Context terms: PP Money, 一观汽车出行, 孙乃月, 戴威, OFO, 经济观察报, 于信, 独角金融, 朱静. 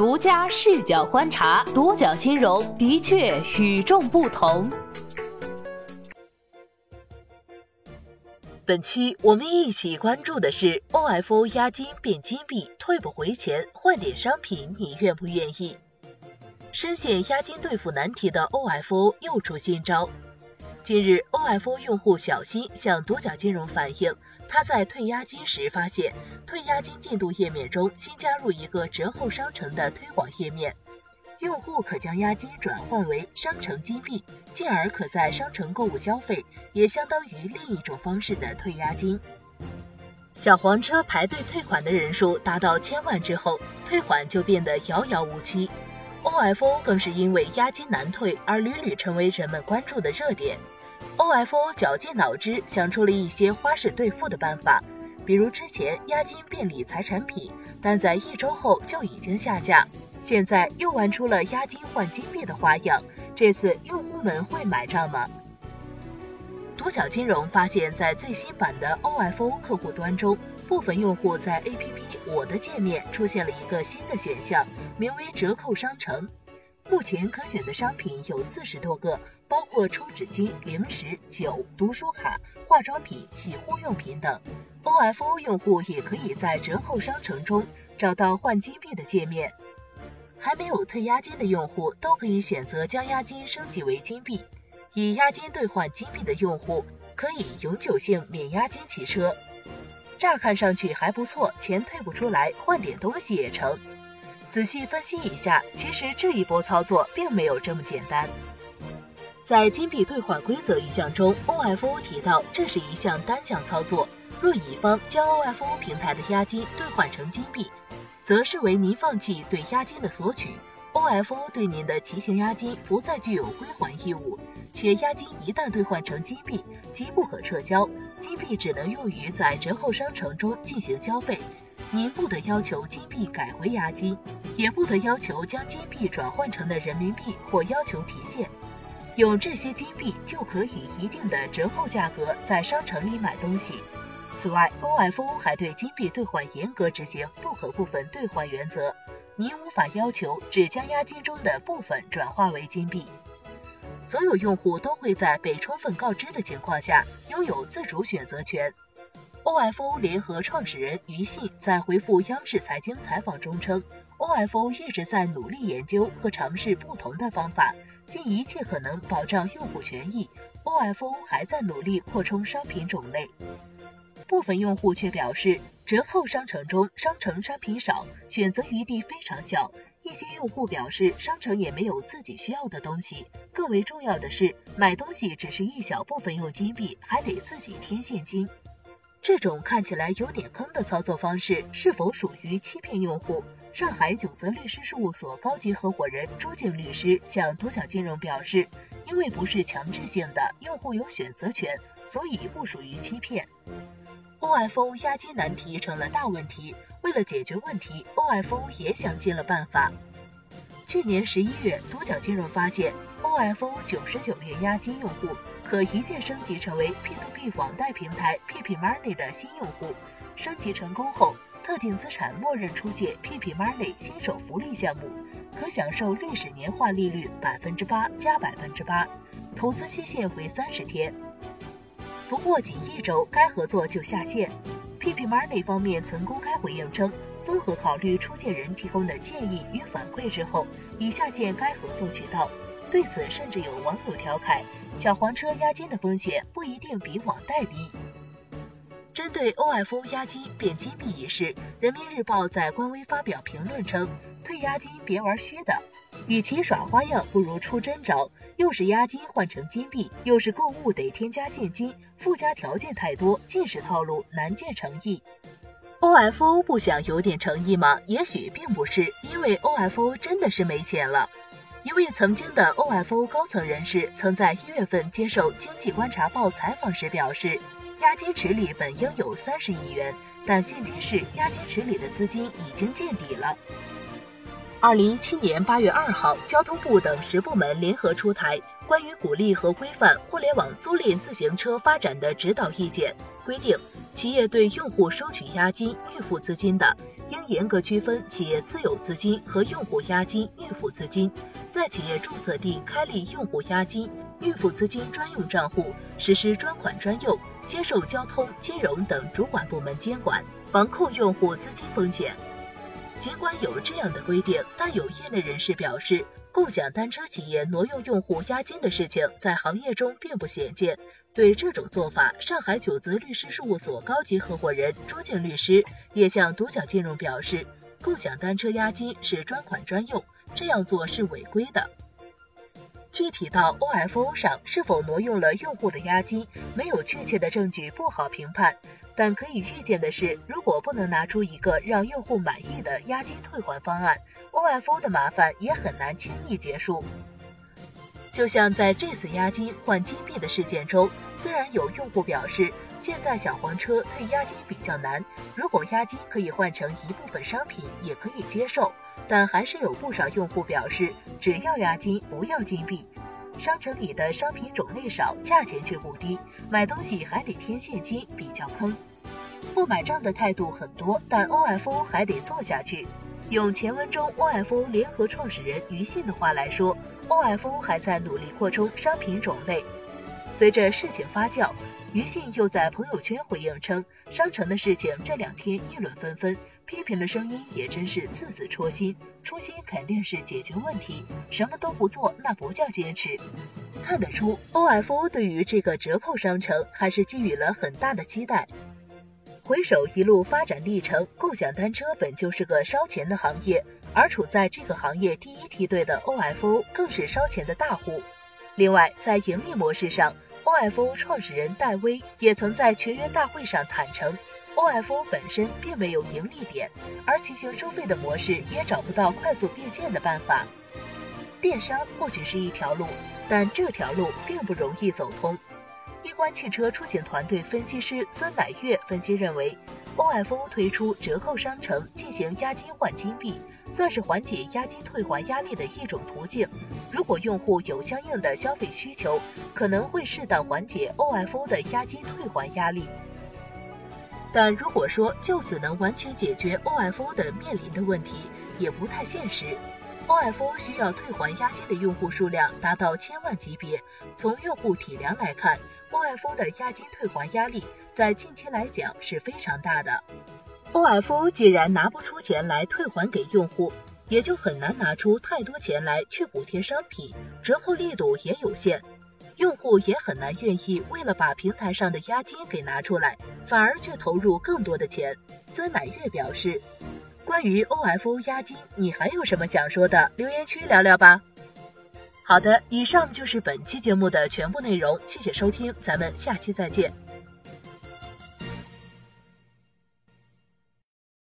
独家视角观察，独角金融的确与众不同。本期我们一起关注的是 OFO 押金变金币，退不回钱，换点商品，你愿不愿意？深陷押金兑付难题的 OFO 又出新招。近日 ，OFO 用户小新向独角金融反映，他在退押金时发现，退押金进度页面中新加入一个折后商城的推广页面。用户可将押金转换为商城金币，进而可在商城购物消费，也相当于另一种方式的退押金。小黄车排队退款的人数达到1000万之后，退款就变得遥遥无期。OFO 更是因为押金难退而屡屡成为人们关注的热点。OFO 绞尽脑汁想出了一些花式兑付的办法，比如之前押金变理财产品，但在1周后就已经下架。现在又玩出了押金换金币的花样，这次用户们会买账吗？独角金融发现，在最新版的 OFO 客户端中，部分用户在 APP 我的界面出现了一个新的选项，名为折扣商城。目前可选的商品有40多个，包括抽纸巾、零食、酒、读书卡、化妆品、洗护用品等。OFO 用户也可以在折后商城中找到换金币的界面。还没有退押金的用户都可以选择将押金升级为金币，以押金兑换金币的用户可以永久性免押金骑车。乍看上去还不错，钱退不出来，换点东西也成。仔细分析一下，其实这一波操作并没有这么简单。在金币兑换规则一项中 ，OFO 提到这是一项单项操作，若乙方将 OFO 平台的押金兑换成金币，则视为您放弃对押金的索取 ，OFO 对您的骑行押金不再具有归还义务，且押金一旦兑换成金币，即不可撤销，金币只能用于在折后商城中进行消费，您不得要求金币改回押金，也不得要求将金币转换成的人民币或要求提现，有这些金币就可以一定的折后价格在商城里买东西。此外 ，OFO 还对金币兑换严格执行不可部分兑换原则，您无法要求只将押金中的部分转化为金币。所有用户都会在被充分告知的情况下拥有自主选择权。OFO 联合创始人于信在回复央视财经采访中称 ，OFO 一直在努力研究和尝试不同的方法，尽一切可能保障用户权益。OFO 还在努力扩充商品种类。部分用户却表示，折扣商城中商城商品少，选择余地非常小。一些用户表示，商城也没有自己需要的东西。更为重要的是，买东西只是一小部分用金币，还得自己添现金。这种看起来有点坑的操作方式，是否属于欺骗用户？上海九泽律师事务所高级合伙人朱静律师向独角金融表示，因为不是强制性的，用户有选择权，所以不属于欺骗。OFO 押金难题成了大问题，为了解决问题 ，OFO 也想尽了办法。去年11月，独角金融发现 ，OFO 99元押金用户可一键升级成为 P2P 网贷平台 PP Money 的新用户。升级成功后，特定资产默认出借 PP Money 新手福利项目，可享受历史年化利率8%+8%，投资期限为30天。不过仅1周，该合作就下线。PP Money 方面曾公开回应称，综合考虑出借人提供的建议与反馈之后，已下线该合作渠道。对此，甚至有网友调侃：“小黄车押金的风险不一定比网贷低。”针对 OFO 押金变金币一事，人民日报在官微发表评论称：“退押金别玩虚的。”与其耍花样，不如出真招。又是押金换成金币，又是购物得添加现金，附加条件太多，尽是套路，难见诚意。OFO 不想有点诚意吗？也许并不是，因为 OFO 真的是没钱了。一位曾经的 OFO 高层人士曾在1月份接受《经济观察报》采访时表示，押金池里本应有30亿元，但现今是押金池里的资金已经见底了。2017年8月2号，交通部等10部门联合出台《关于鼓励和规范互联网租赁自行车发展的指导意见》规定，企业对用户收取押金、预付资金的，应严格区分企业自有资金和用户押金、预付资金，在企业注册地开立用户押金、预付资金专用账户，实施专款专用，接受交通、金融等主管部门监管，防控用户资金风险。尽管有这样的规定，但有业内人士表示，共享单车企业挪用用户押金的事情在行业中并不鲜见。对这种做法，上海九泽律师事务所高级合伙人朱静律师也向独角金融表示，共享单车押金是专款专用，这样做是违规的。具体到 OFO 上是否挪用了用户的押金，没有确切的证据，不好评判。但可以预见的是，如果不能拿出一个让用户满意的押金退还方案 ，OFO 的麻烦也很难轻易结束。就像在这次押金换金币的事件中，虽然有用户表示现在小黄车退押金比较难，如果押金可以换成一部分商品也可以接受，但还是有不少用户表示只要押金不要金币。商城里的商品种类少，价钱却不低，买东西还得添现金，比较坑。不买账的态度很多，但 OFO 还得做下去。用前文中 OFO 联合创始人于信的话来说， OFO 还在努力扩充商品种类。随着事情发酵，于信又在朋友圈回应称，商城的事情这两天议论纷纷，批评的声音也真是字字戳心。初心肯定是解决问题，什么都不做那不叫坚持。看得出 ，OFO 对于这个折扣商城还是寄予了很大的期待。回首一路发展历程，共享单车本就是个烧钱的行业，而处在这个行业第一梯队的 OFO 更是烧钱的大户。另外，在盈利模式上，OFO 创始人戴威也曾在全员大会上坦诚 ，OFO 本身并没有盈利点，而骑行收费的模式也找不到快速变现的办法。电商或许是一条路，但这条路并不容易走通。一观汽车出行团队分析师孙乃月分析认为 ，OFO 推出折扣商城进行押金换金币，算是缓解押金退还压力的一种途径。如果用户有相应的消费需求，可能会适当缓解 OFO 的押金退还压力。但如果说就此能完全解决 OFO 的面临的问题，也不太现实。OFO 需要退还押金的用户数量达到千万级别，从用户体量来看， OFO 的押金退还压力在近期来讲是非常大的。OFO 既然拿不出钱来退还给用户，也就很难拿出太多钱来去补贴商品，折扣力度也有限，用户也很难愿意为了把平台上的押金给拿出来，反而却投入更多的钱。孙乃月表示，关于 OFO 押金，你还有什么想说的？留言区聊聊吧。好的，以上就是本期节目的全部内容，谢谢收听，咱们下期再见。